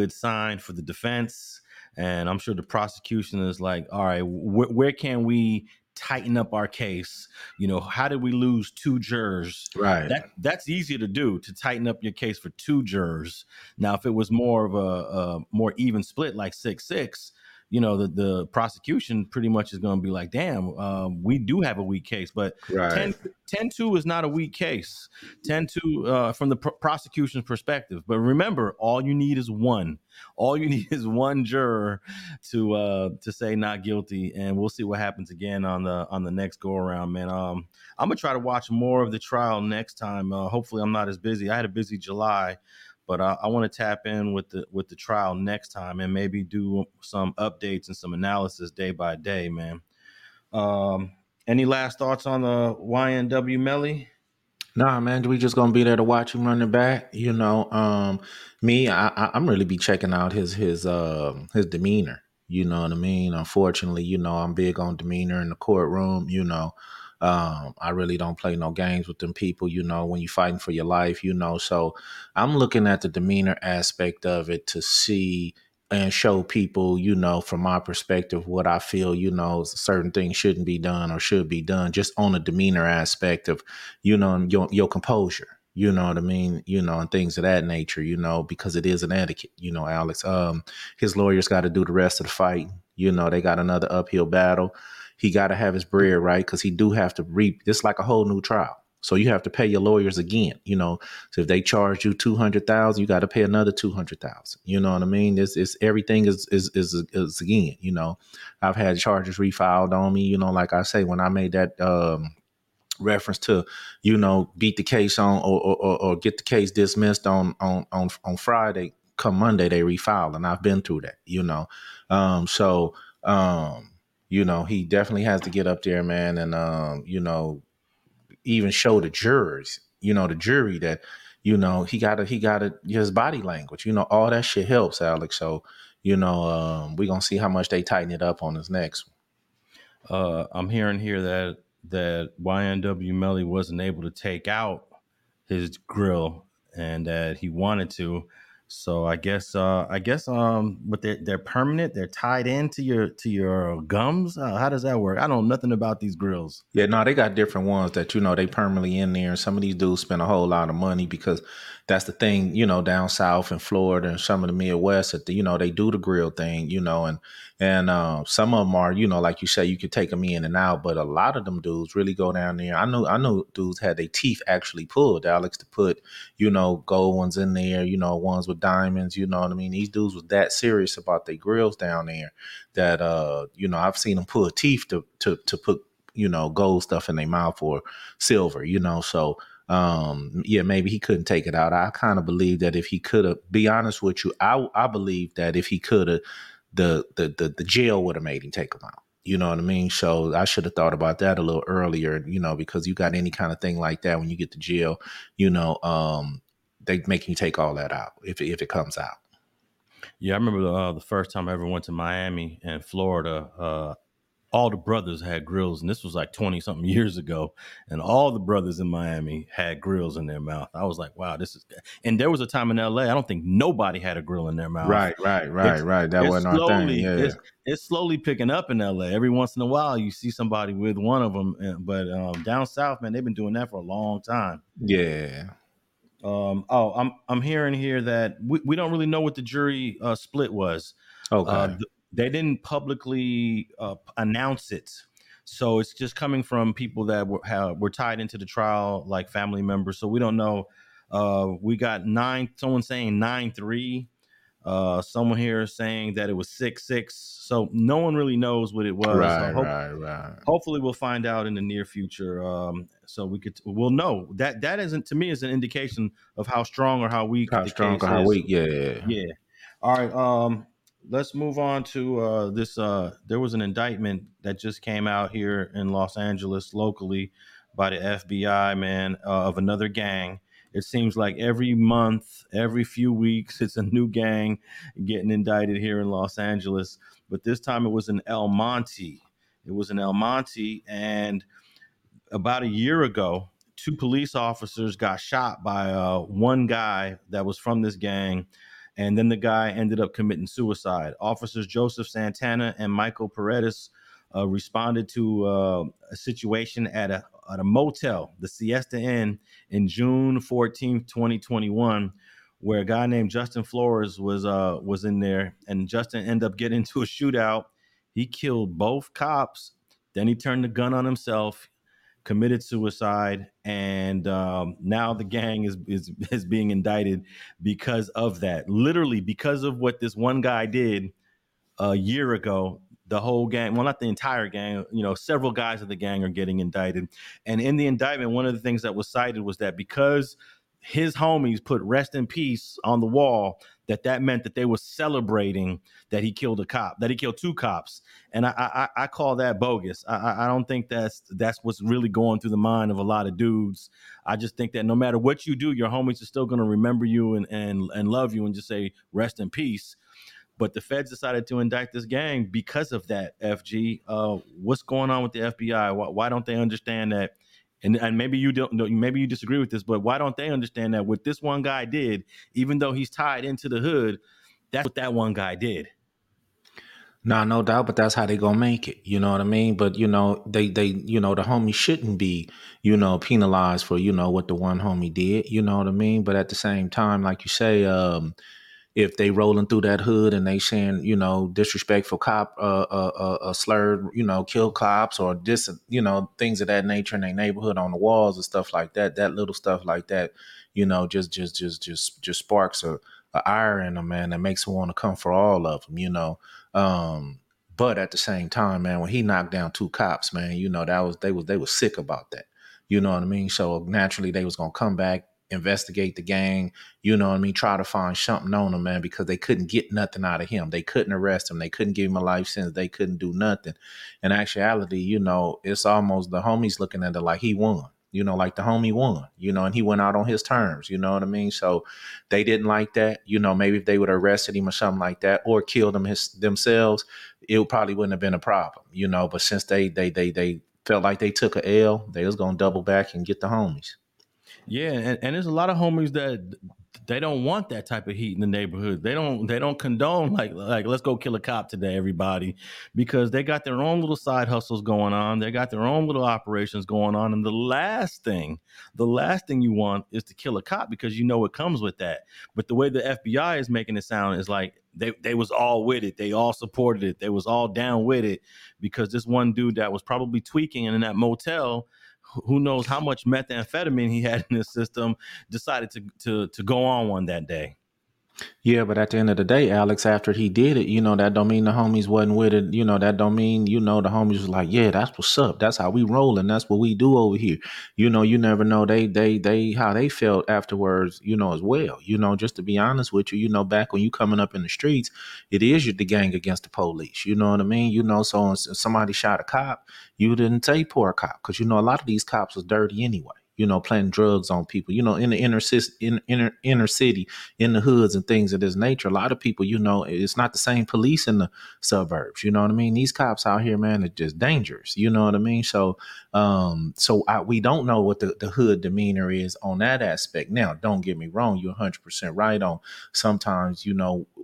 sign for the defense. And I'm sure the prosecution is like, all right, where can we tighten up our case? You know, how did we lose 2 jurors? Right. That's easier to do, to tighten up your case for 2 jurors. Now, if it was more of a more even split, like 6-6, you know, the prosecution pretty much is going to be like, damn, we do have a weak case. But 10-2 is not a weak case. 10-2 from the prosecution's perspective. But remember, all you need is one. All you need is one juror to say not guilty. And we'll see what happens again on the next go around, man. I'm going to try to watch more of the trial next time. Hopefully I'm not as busy. I had a busy July. But I want to tap in with the trial next time and maybe do some updates and some analysis day by day, man. Any last thoughts on the YNW Melly? Nah, man, we just gonna be there to watch him run it back. You know, I'm really be checking out his demeanor. You know what I mean? Unfortunately, you know, I'm big on demeanor in the courtroom. You know, I really don't play no games with them people, you know, when you're fighting for your life, you know. So I'm looking at the demeanor aspect of it to see and show people, you know, from my perspective, what I feel, you know, certain things shouldn't be done or should be done, just on the demeanor aspect of, you know, your composure, you know what I mean, you know, and things of that nature, you know, because it is an etiquette, you know, Alex. His lawyers got to do the rest of the fighting. You know, they got another uphill battle. He got to have his bread, right? Because he do have to reap. This is like a whole new trial. So you have to pay your lawyers again, you know. So if they charge you $200,000, you got to pay another $200,000. You know what I mean? It's everything is again, you know. I've had charges refiled on me, you know, like I say, when I made that reference to, you know, beat the case on or get the case dismissed on Friday, come Monday, they refile. And I've been through that, you know. You know, he definitely has to get up there, man, and, you know, even show the jurors, you know, the jury that, you know, he got to his body language, you know, all that shit helps, Alex. So, you know, we're going to see how much they tighten it up on this next one. I'm hearing here that YNW Melly wasn't able to take out his grill and that he wanted to. So I guess, but they're permanent. They're tied into your gums. How does that work? I don't know nothing about these grills. Yeah, no, they got different ones that, you know, they permanently in there. And some of these dudes spend a whole lot of money, because that's the thing, you know, down south in Florida and some of the Midwest, that, you know, they do the grill thing, you know, and some of them are, you know, like you say, you could take them in and out, but a lot of them dudes really go down there. I know dudes had their teeth actually pulled, Alex, to put, you know, gold ones in there, you know, ones with diamonds, you know what I mean? These dudes was that serious about their grills down there that, you know, I've seen them pull teeth to put, you know, gold stuff in their mouth or silver, you know. So, yeah, maybe he couldn't take it out. I kind of believe that if he could have, be honest with you, I believe that if he could have, the jail would have made him take him out. You know what I mean? So I should have thought about that a little earlier, you know, because you got any kind of thing like that when you get to jail, you know, they make you take all that out if it comes out. Yeah, I remember the first time I ever went to Miami and Florida, all the brothers had grills, and this was like 20 something years ago, and all the brothers in Miami had grills in their mouth. I was like, wow, this is, and there was a time in LA, I don't think nobody had a grill in their mouth. Right. That wasn't our thing. Yeah. It's slowly picking up in LA. Every once in a while you see somebody with one of them, but down south, man, they've been doing that for a long time. Yeah. I'm hearing here that we don't really know what the jury split was. Okay. They didn't publicly announce it. So it's just coming from people that were tied into the trial, like family members. So we don't know. We got someone saying 9-3. Someone here saying that it was 6-6. So no one really knows what it was. Right, so right. Hopefully we'll find out in the near future. So we'll know. That isn't, to me, is an indication of how strong or how weak. Yeah. All right. Let's move on to this. There was an indictment that just came out here in Los Angeles locally by the FBI, man, of another gang. It seems like every month, every few weeks, it's a new gang getting indicted here in Los Angeles. But this time it was in El Monte. And about a year ago, 2 police officers got shot by one guy that was from this gang. And then the guy ended up committing suicide. Officers Joseph Santana and Michael Paredes responded to a situation at a motel, the Siesta Inn, in June 14th, 2021, where a guy named Justin Flores was in there. And Justin ended up getting into a shootout. He killed both cops. Then he turned the gun on himself, committed suicide, and now the gang is being indicted because of that. Literally because of what this one guy did a year ago. The whole gang, well, not the entire gang, several guys of the gang are getting indicted. And in the indictment, one of the things that was cited was that because his homies put "rest in peace" on the wall, that meant that they were celebrating that he killed a cop, that he killed 2 cops. And I call that bogus. I don't think that's what's really going through the mind of a lot of dudes. I just think that no matter what you do, your homies are still going to remember you and love you and just say "rest in peace." But the feds decided to indict this gang because of that, FG. What's going on with the FBI? Why don't they understand that? And maybe you don't know, maybe you disagree with this, but why don't they understand that what this one guy did, even though he's tied into the hood, that's what that one guy did? Nah, no doubt, but that's how they gonna make it. You know what I mean? But they the homie shouldn't be, penalized for, what the one homie did. You know what I mean? But at the same time, like you say, if they rolling through that hood and they saying, disrespectful cop, slurred, kill cops or just, things of that nature in their neighborhood on the walls and stuff like that, that little stuff like that, just sparks a ire in them, man, that makes them want to come for all of them, But at the same time, man, when he knocked down 2 cops, man, they were sick about that. You know what I mean? So naturally they was going to come back, investigate the gang, try to find something on him, man, because they couldn't get nothing out of him. They couldn't arrest him. They couldn't give him a life sentence. They couldn't do nothing. In actuality, it's almost the homies looking at it like he won, like the homie won, and he went out on his terms, you know what I mean? So they didn't like that. Maybe if they would have arrested him or something like that or killed him themselves, it probably wouldn't have been a problem, but since they felt like they took a L, they was going to double back and get the homies. Yeah, and there's a lot of homies that they don't want that type of heat in the neighborhood. They don't condone like let's go kill a cop today, everybody, because they got their own little side hustles going on. They got their own little operations going on. And the last thing you want is to kill a cop because it comes with that. But the way the FBI is making it sound is like they was all with it. They all supported it. They was all down with it because this one dude that was probably tweaking in that motel, who knows how much methamphetamine he had in his system, decided to go on one that day. Yeah, but at the end of the day, Alex, after he did it, that don't mean the homies wasn't with it. That don't mean, the homies was like, yeah, that's what's up. That's how we rolling. That's what we do over here. You never know they how they felt afterwards, as well. Just to be honest with you, back when you coming up in the streets, it is the gang against the police. You know what I mean? So if somebody shot a cop, you didn't say poor cop because, a lot of these cops was dirty anyway. Planting drugs on people, in the inner city, in the hoods and things of this nature. A lot of people, it's not the same police in the suburbs. You know what I mean? These cops out here, man, are just dangerous. You know what I mean? So we don't know what the hood demeanor is on that aspect. Now, don't get me wrong. You're 100% right on sometimes,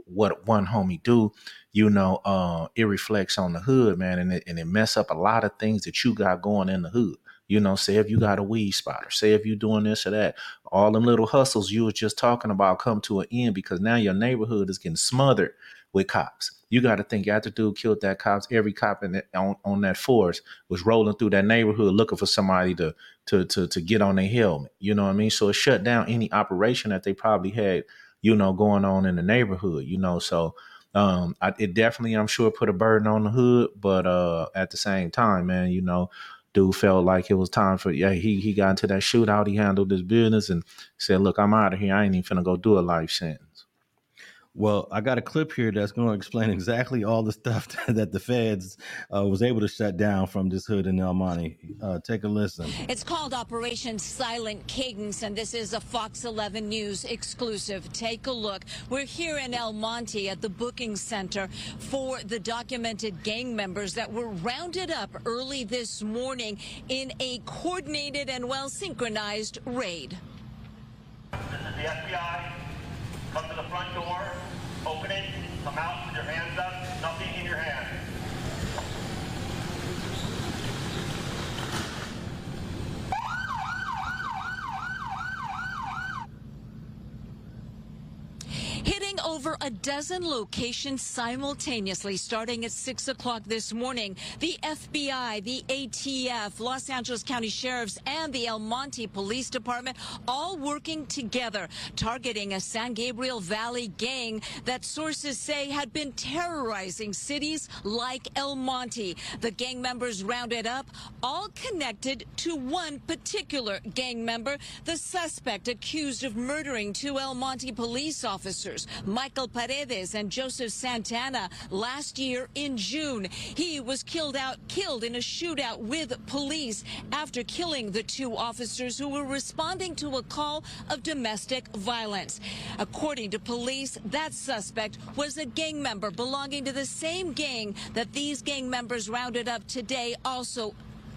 what one homie do. It reflects on the hood, man, and it mess up a lot of things that you got going in the hood. You know, say if you got a weed spotter, say if you're doing this or that, all them little hustles you was just talking about come to an end because now your neighborhood is getting smothered with cops. You got to think after dude killed that cops, every cop in that, on that force was rolling through that neighborhood looking for somebody to get on their helmet. You know what I mean? So it shut down any operation that they probably had, you know, going on in the neighborhood, you know, so it definitely, I'm sure, put a burden on the hood. But at the same time, man, you know, dude felt like it was time for, yeah, he got into that shootout. He handled his business and said, look, I'm out of here. I ain't even finna go do a life sentence. Well, I got a clip here that's going to explain exactly all the stuff that the feds was able to shut down from this hood in El Monte. Take a listen. It's called Operation Silent Cadence, and this is a Fox 11 News exclusive. Take a look. We're here in El Monte at the booking center for the documented gang members that were rounded up early this morning in a coordinated and well-synchronized raid. This is the FBI. Come to the front door, open it, come out with your hands up, nothing in your hand. Hitting over a dozen locations simultaneously, starting at 6 o'clock this morning, the FBI, the ATF, Los Angeles County Sheriff's, and the El Monte Police Department all working together, targeting a San Gabriel Valley gang that sources say had been terrorizing cities like El Monte. The gang members rounded up, all connected to one particular gang member, the suspect accused of murdering two El Monte police officers, Michael Paredes and Joseph Santana, last year in June. He was killed in a shootout with police after killing the two officers who were responding to a call of domestic violence. According to police, that suspect was a gang member belonging to the same gang that these gang members rounded up today also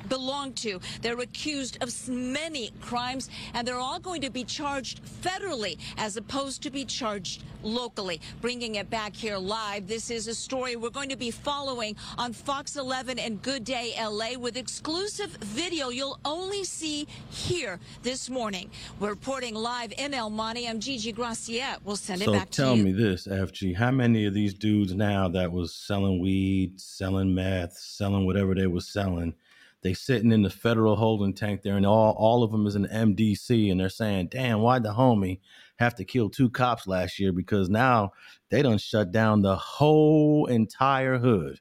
belong to. They're accused of many crimes, and they're all going to be charged federally as opposed to be charged locally. Bringing it back here live, this is a story we're going to be following on Fox 11 and Good Day LA with exclusive video you'll only see here this morning. We're reporting live in El Monte. I'm Gigi Graciette. We'll send it back to you. So tell me this, FG, how many of these dudes now that was selling weed, selling meth, selling whatever they was selling, they sitting in the federal holding tank there, and all of them is in the MDC, and they're saying, damn, why'd the homie have to kill two cops last year? Because now they done shut down the whole entire hood.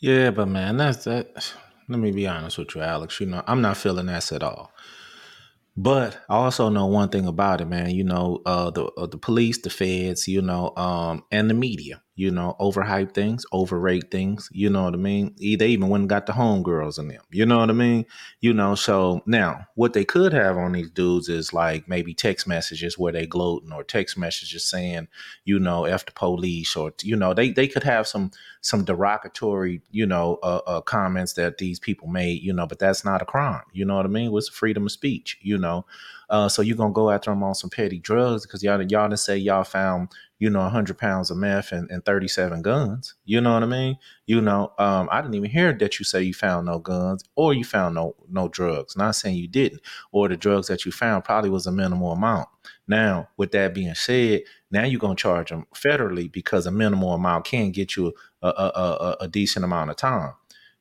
Yeah, but man, that's that. Let me be honest with you, Alex. You know, I'm not feeling this at all. But I also know one thing about it, man. You know, the police, the feds, you know, and the media, you know, overhype things, overrate things. You know what I mean? They even went and got the homegirls in them. You know what I mean? You know, so now what they could have on these dudes is like maybe text messages where they gloating, or text messages saying, you know, F the police, or, you know, they could have some derogatory, you know, comments that these people made, you know, but that's not a crime. You know what I mean? It's freedom of speech, you know? So you're going to go after them on some petty drugs because y'all didn't say y'all found, you know, 100 pounds of meth and 37 guns. You know what I mean? You know, I didn't even hear that you say you found no guns or you found no drugs. Not saying you didn't, or the drugs that you found probably was a minimal amount. Now, with that being said, now you're going to charge them federally because a minimal amount can get you a decent amount of time.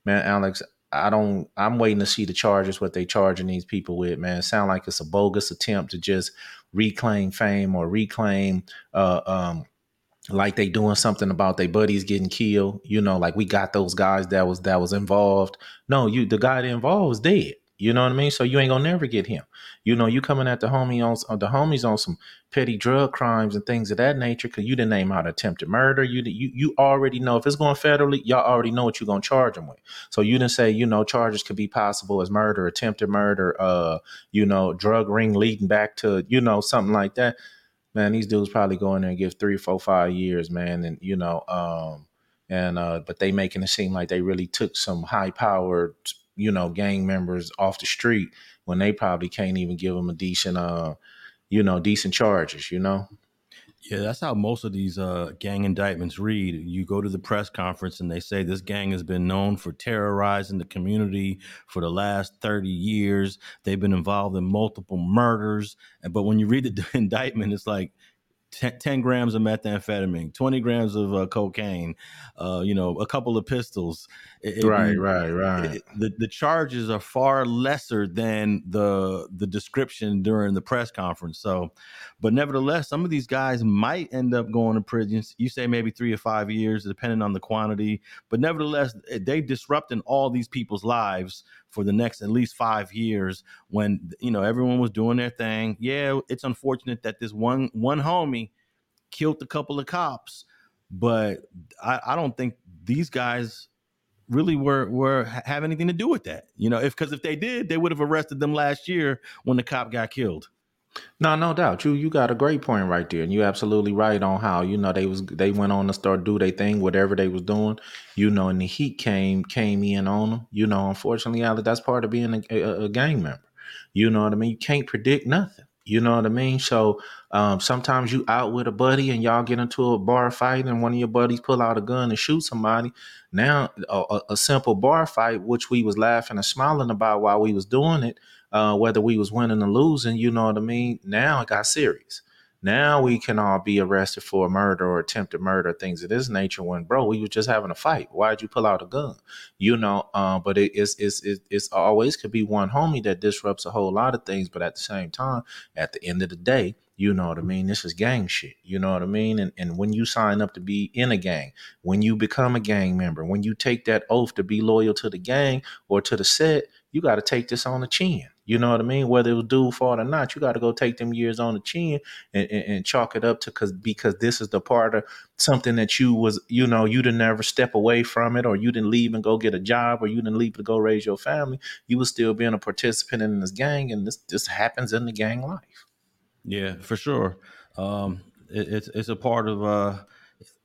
Man, Alex, I'm waiting to see the charges, what they charging these people with, man. It sound like it's a bogus attempt to just reclaim fame or reclaim, like they doing something about their buddies getting killed. You know, like we got those guys that was involved. No, the guy that involved was dead. You know what I mean? So you ain't gonna never get him. You know, you coming at the homies on some petty drug crimes and things of that nature because you didn't name out attempted murder. You already know if it's going federally, y'all already know what you're gonna charge them with. So you didn't say, you know, charges could be possible as murder, attempted murder, you know, drug ring leading back to, you know, something like that. Man, these dudes probably go in there and give 3, 4, 5 years, man, and you know, but they making it seem like they really took some high powered, you know, gang members off the street when they probably can't even give them a decent, you know, decent charges, you know? Yeah, that's how most of these gang indictments read. You go to the press conference and they say this gang has been known for terrorizing the community for the last 30 years. They've been involved in multiple murders. But when you read the indictment, it's like 10 grams of methamphetamine, 20 grams of cocaine, a couple of pistols. Right. The charges are far lesser than the description during the press conference. So, but nevertheless, some of these guys might end up going to prison. You say maybe 3 or 5 years, depending on the quantity. But nevertheless, they disrupting all these people's lives for the next at least 5 years when, everyone was doing their thing. Yeah, it's unfortunate that this one homie killed a couple of cops, but I don't think these guys really have anything to do with that. Because if they did, they would have arrested them last year when the cop got killed. No doubt. You got a great point right there, and you're absolutely right on how they went on to start do their thing, whatever they was doing, and the heat came in on them. Unfortunately, Alex, that's part of being a gang member. You know what I mean? You can't predict nothing. You know what I mean? So sometimes you out with a buddy and y'all get into a bar fight, and one of your buddies pull out a gun and shoot somebody. Now a simple bar fight, which we was laughing and smiling about while we was doing it. Whether we was winning or losing, you know what I mean? Now it got serious. Now we can all be arrested for murder or attempted murder, things of this nature. When, bro, we were just having a fight. Why'd you pull out a gun? But it's always could be one homie that disrupts a whole lot of things. But at the same time, at the end of the day, you know what I mean? This is gang shit. You know what I mean? And when you sign up to be in a gang, when you become a gang member, when you take that oath to be loyal to the gang or to the set, you got to take this on the chin. You know what I mean? Whether it was due for it or not, you got to go take them years on the chin and chalk it up to because this is the part of something that you was, you didn't ever step away from it, or you didn't leave and go get a job, or you didn't leave to go raise your family. You was still being a participant in this gang, and this happens in the gang life. Yeah, for sure. It's a part of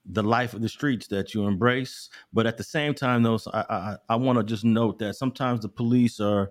the life of the streets that you embrace. But at the same time, though, I want to just note that sometimes the police are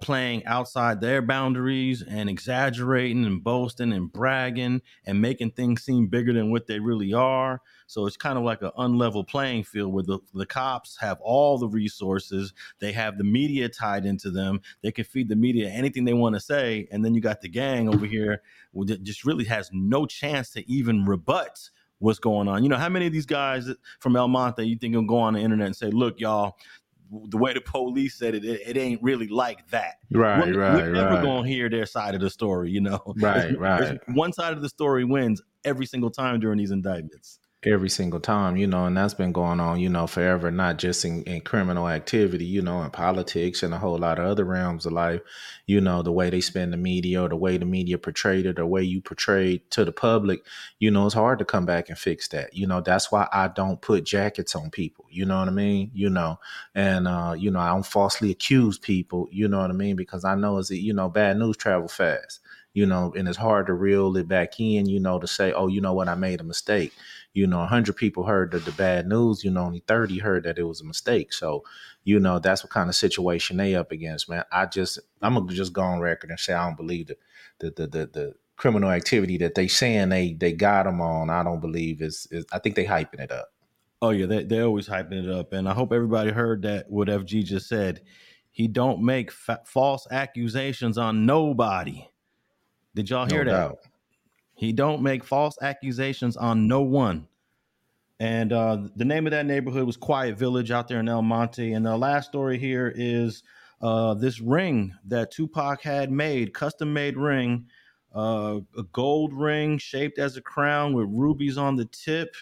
playing outside their boundaries and exaggerating and boasting and bragging and making things seem bigger than what they really are. So it's kind of like an unlevel playing field where the cops have all the resources. They have the media tied into them. They can feed the media anything they want to say. And then you got the gang over here that just really has no chance to even rebut what's going on. How many of these guys from El Monte you think will go on the internet and say, look, y'all, the way the police said it ain't really like that. We're never going to hear their side of the story, One side of the story wins every single time during these indictments. Every single time, and that's been going on, forever, not just in criminal activity, in politics and a whole lot of other realms of life, the way they spend the media or the way the media portrayed it, or the way you portrayed to the public, it's hard to come back and fix that. That's why I don't put jackets on people. You know what I mean? And I don't falsely accuse people, because I know it's, bad news travel fast, and it's hard to reel it back in, to say, oh, what, I made a mistake. 100 people heard the bad news, only 30 heard that it was a mistake. So, that's what kind of situation they up against, man. I'm going to just go on record and say, I don't believe the criminal activity that they saying they got them on. I don't believe I think they hyping it up. Oh yeah. They're always hyping it up. And I hope everybody heard that what FG just said. He don't make false accusations on nobody. Did y'all hear that? Doubt. He don't make false accusations on no one. And the name of that neighborhood was Quiet Village out there in El Monte. And the last story here is this ring that Tupac had made, custom-made ring, a gold ring shaped as a crown with rubies on the tip.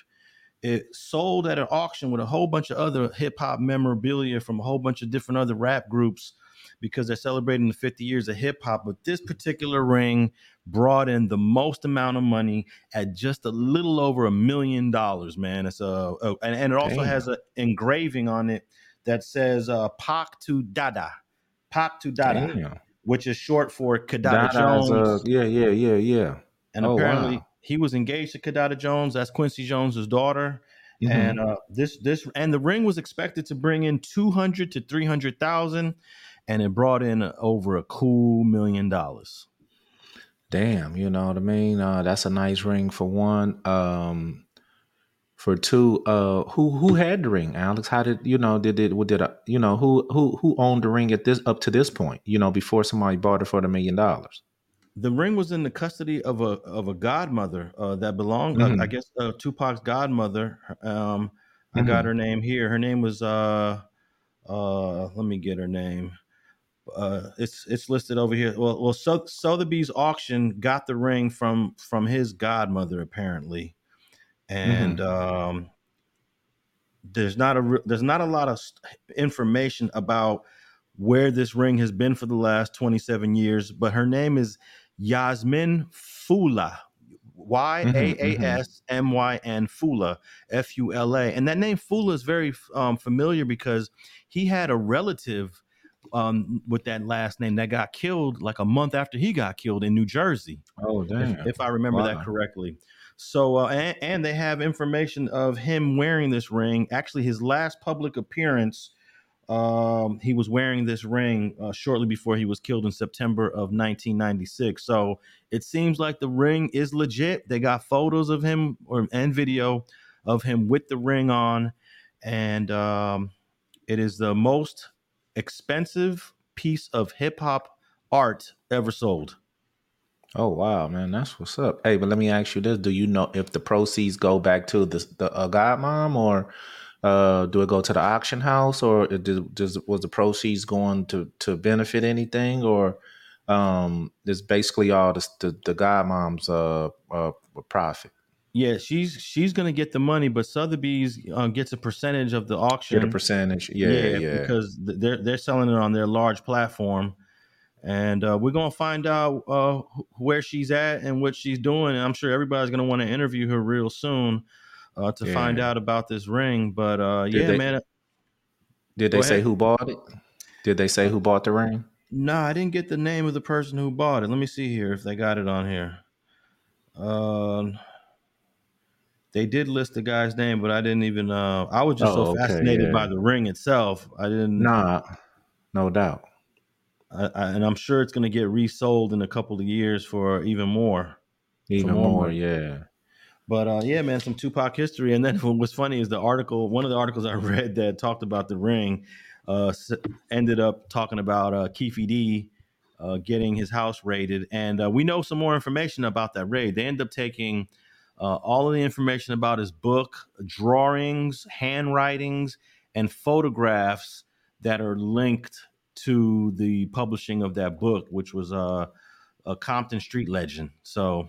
It sold at an auction with a whole bunch of other hip-hop memorabilia from a whole bunch of different other rap groups, because they're celebrating the 50 years of hip hop. But this particular ring brought in the most amount of money at just a little over $1 million, man. It's and it also has an engraving on it that says Pac to Dada, damn, which is short for Kidada Jones. Yeah. And apparently he was engaged to Kidada Jones. That's Quincy Jones's daughter. Mm-hmm. And the ring was expected to bring in $200,000 to $300,000. And it brought in over a cool $1 million. damn, you know what I mean? That's a nice ring for one. For two, who had the ring, Alex? How did you know? Who owned the ring at this up to this point? You know, before somebody bought it for the $1 million. The ring was in the custody of a godmother that belonged, I guess, Tupac's godmother. I got her name here. Her name was let me get her name. It's listed over here. Well, Sotheby's auction got the ring from his godmother apparently. And there's not a lot of information about where this ring has been for the last 27 years, but her name is Yasmin Fula, Yaasmyn Fula, Fula. And that name Fula is very familiar because he had a relative with that last name that got killed like a month after he got killed in New Jersey. Oh, damn. If I remember that correctly. So, and they have information of him wearing this ring. Actually, his last public appearance, he was wearing this ring shortly before he was killed in September of 1996. So it seems like the ring is legit. They got photos of him and video of him with the ring on. And it is the most expensive piece of hip hop art ever sold. Oh, wow, man. That's what's up. Hey, but let me ask you this. Do you know if the proceeds go back to the godmom, or do it go to the auction house, or was the proceeds going to benefit anything, or it's basically all the godmom's profit? Yeah, she's going to get the money, but Sotheby's gets a percentage of the auction. Get a percentage. Yeah. Because they're selling it on their large platform. And we're going to find out where she's at and what she's doing. And I'm sure everybody's going to want to interview her real soon to find out about this ring. But Did they say who bought it? Did they say who bought the ring? No, I didn't get the name of the person who bought it. Let me see here if they got it on here. They did list the guy's name, but I didn't even. I was just fascinated by the ring itself. I didn't. Nah, no doubt. And I'm sure it's going to get resold in a couple of years for even more. Yeah. But man, some Tupac history. And then what was funny is one of the articles I read that talked about the ring ended up talking about Keefe D getting his house raided. And we know some more information about that raid. They end up taking all of the information about his book, drawings, handwritings, and photographs that are linked to the publishing of that book, which was a Compton street legend. So,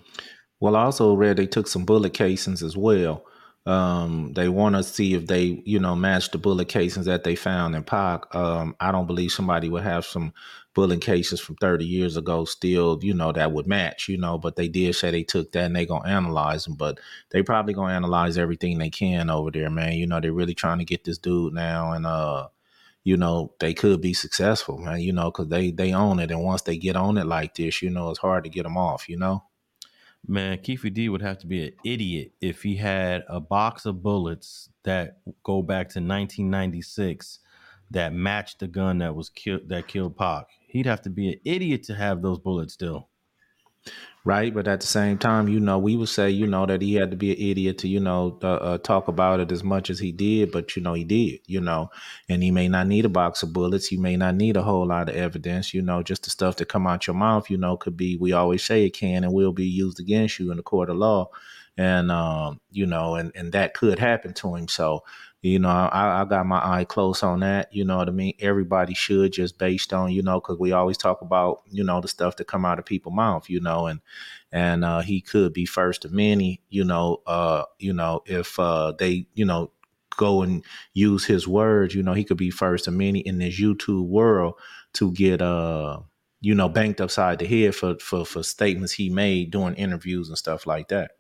well, I also read they took some bullet casings as well. They want to see if they, match the bullet casings that they found in Pac. I don't believe somebody would have some bullet cases from 30 years ago still, that would match, but they did say they took that and they gonna analyze them, but they probably gonna analyze everything they can over there, man. They're really trying to get this dude now, and they could be successful, man, because they own it. And once they get on it like this, it's hard to get them off, Man, Keefe D would have to be an idiot if he had a box of bullets that go back to 1996 that matched the gun that was killed Pac. He'd have to be an idiot to have those bullets still. Right. But at the same time, we would say, that he had to be an idiot to, talk about it as much as he did. But, he did, and he may not need a box of bullets. He may not need a whole lot of evidence, just the stuff that come out your mouth, could be, we always say it can and will be used against you in the court of law. And, and that could happen to him. So, I got my eye close on that. You know what I mean? Everybody should, just based on, because we always talk about, the stuff that come out of people's mouth, and he could be first of many, if they, go and use his words, he could be first of many in this YouTube world to get, banked upside the head for statements he made during interviews and stuff like that.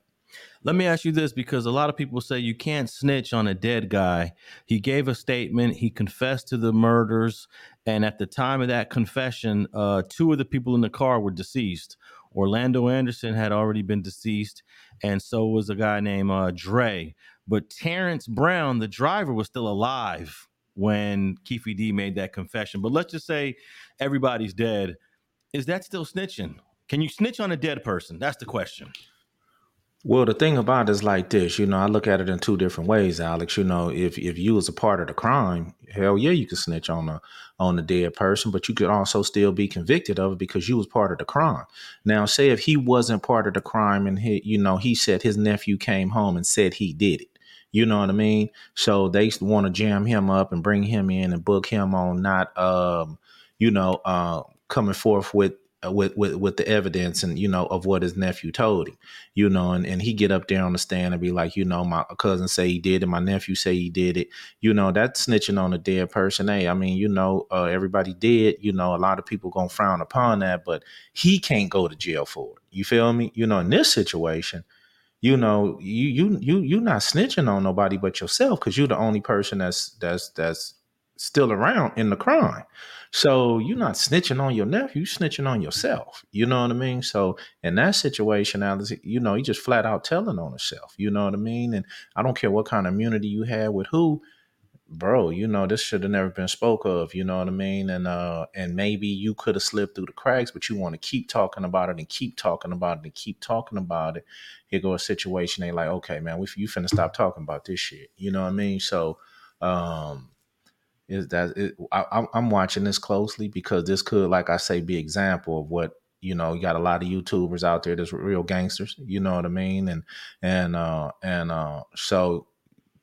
Let me ask you this, because a lot of people say you can't snitch on a dead guy. He gave a statement. He confessed to the murders. And at the time of that confession, two of the people in the car were deceased. Orlando Anderson had already been deceased. And so was a guy named Dre. But Terrence Brown, the driver, was still alive when Keefe D made that confession. But let's just say everybody's dead. Is that still snitching? Can you snitch on a dead person? That's the question. Well, the thing about it is like this, you know, I look at it in two different ways, Alex. You know, if you was a part of the crime, hell yeah, you could snitch on a dead person, but you could also still be convicted of it because you was part of the crime. Now, say if he wasn't part of the crime and he, you know, he said his nephew came home and said he did it. You know what I mean? So they want to jam him up and bring him in and book him on not, coming forth with the evidence and, you know, of what his nephew told him, you know, and he get up there on the stand and be like, you know, my cousin say he did it. My nephew say he did it. You know, that's snitching on a dead person. Hey, I mean, you know, everybody did, you know, a lot of people going to frown upon that, but he can't go to jail for it. You feel me? You know, in this situation, you know, you're not snitching on nobody but yourself because you're the only person that's still around in the crime. So you're not snitching on your nephew, you're snitching on yourself. You know what I mean? So in that situation, Alex, you know, he just flat out telling on himself. You know what I mean? And I don't care what kind of immunity you had with who, bro, you know, this should have never been spoke of. You know what I mean? And maybe you could have slipped through the cracks, but you want to keep talking about it and keep talking about it and keep talking about it. Here go a situation. They like, okay, man, you finna stop talking about this shit. You know what I mean? So, I'm watching this closely because this could, like I say, be example of what, you know, you got a lot of YouTubers out there that's real gangsters. You know what I mean? And so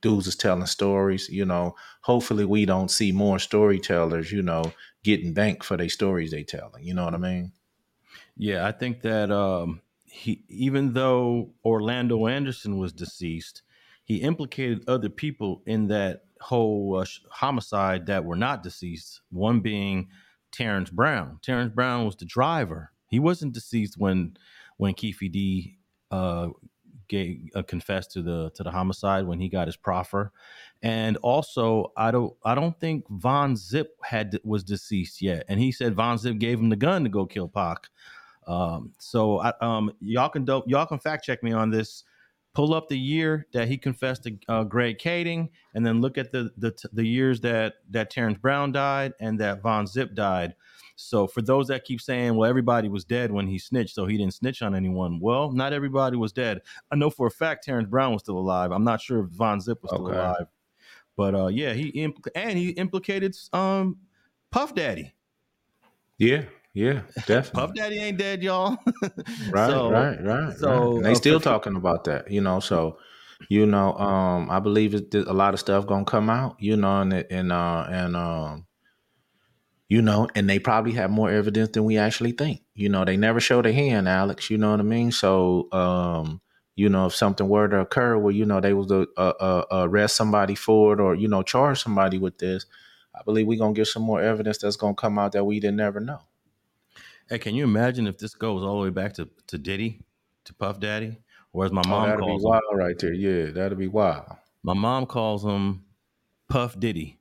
dudes is telling stories, you know, hopefully we don't see more storytellers, you know, getting banked for their stories they telling, you know what I mean? Yeah, I think that even though Orlando Anderson was deceased, he implicated other people in that whole homicide that were not deceased, one being Terrence Brown. Terrence Brown was the driver. He wasn't deceased when Keefe D confessed to the homicide when he got his proffer. And also, I don't think Von Zip was deceased yet. And he said Von Zip gave him the gun to go kill Pac. So y'all can fact check me on this. Pull up the year that he confessed to Greg Kading, and then look at the years that Terrence Brown died and that Von Zip died. So for those that keep saying, well, everybody was dead when he snitched, so he didn't snitch on anyone. Well, not everybody was dead. I know for a fact Terrence Brown was still alive. I'm not sure if Von Zip was still alive. But yeah, he implicated Puff Daddy. Yeah, definitely. Puff Daddy ain't dead, y'all. Right. So and they still talking about that, you know. So, you know, I believe a lot of stuff gonna come out, you know, you know, and they probably have more evidence than we actually think. You know, they never show their hand, Alex. You know what I mean? So, you know, if something were to occur where, you know, they was to arrest somebody for it or, you know, charge somebody with this, I believe we gonna get some more evidence that's gonna come out that we didn't ever know. Hey, can you imagine if this goes all the way back to Diddy, to Puff Daddy, or as my mom that'd calls him? That'd be wild right there. Yeah, that'd be wild. My mom calls him Puff Diddy.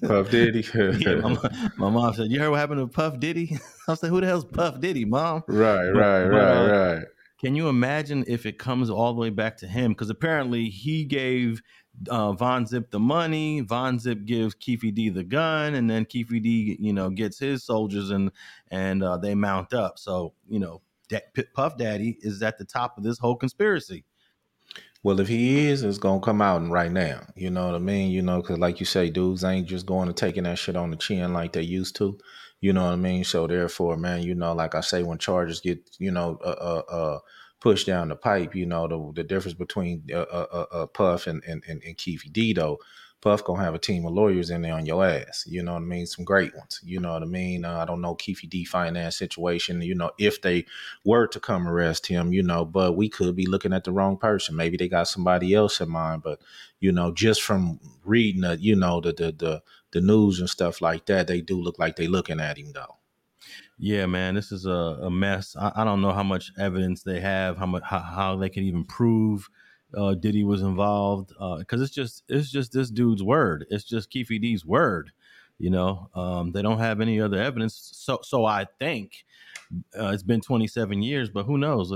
Puff Diddy? Yeah, my mom said, you heard what happened to Puff Diddy? I said, who the hell's Puff Diddy, Mom? Right. Can you imagine if it comes all the way back to him? Because apparently he gave Von Zip the money. Von Zip gives Keefe D the gun, and then Keefe D, you know, gets his soldiers and they mount up. So, you know, Puff Daddy is at the top of this whole conspiracy. Well, if he is, it's gonna come out right now. You know what I mean? You know, because like you say, dudes ain't just going to taking that shit on the chin like they used to. You know what I mean? So therefore, man, you know, like I say, when charges get, you know, push down the pipe, you know, the difference between Puff and Keefe D, though, Puff gonna have a team of lawyers in there on your ass, you know what I mean? Some great ones, you know what I mean? I don't know Keefe D finance situation, you know, if they were to come arrest him, you know, but we could be looking at the wrong person. Maybe they got somebody else in mind, but, you know, just from reading, you know, the news and stuff like that, they do look like they looking at him, though. Yeah, man, this is a mess. I don't know how much evidence they have, how they can even prove Diddy was involved, because it's just this dude's word. It's just Keefe D's word, you know. They don't have any other evidence, so I think. It's been 27 years, but who knows?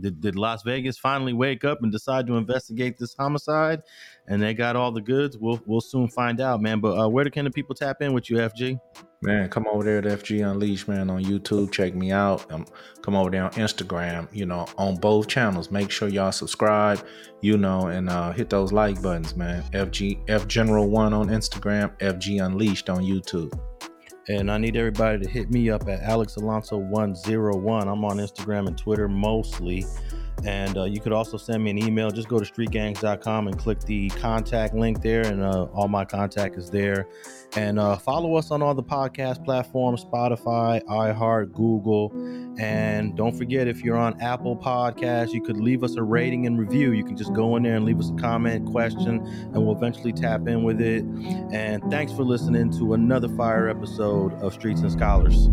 Did Las Vegas finally wake up and decide to investigate this homicide? And they got all the goods. We'll soon find out, man. But where can the people tap in with you, FG? Man, come over there to FG Unleashed, man, on YouTube. Check me out. Come over there on Instagram, you know, on both channels. Make sure y'all subscribe, you know, and hit those like buttons, man. FGGeneral1 on Instagram, FG Unleashed on YouTube. And I need everybody to hit me up at Alex Alonso 101. I'm on Instagram and Twitter mostly. And you could also send me an email. Just go to streetgangs.com and click the contact link there. And all my contact is there. And follow us on all the podcast platforms, Spotify, iHeart, Google. And don't forget, if you're on Apple Podcasts, you could leave us a rating and review. You can just go in there and leave us a comment, question, and we'll eventually tap in with it. And thanks for listening to another fire episode of Streets and Scholars.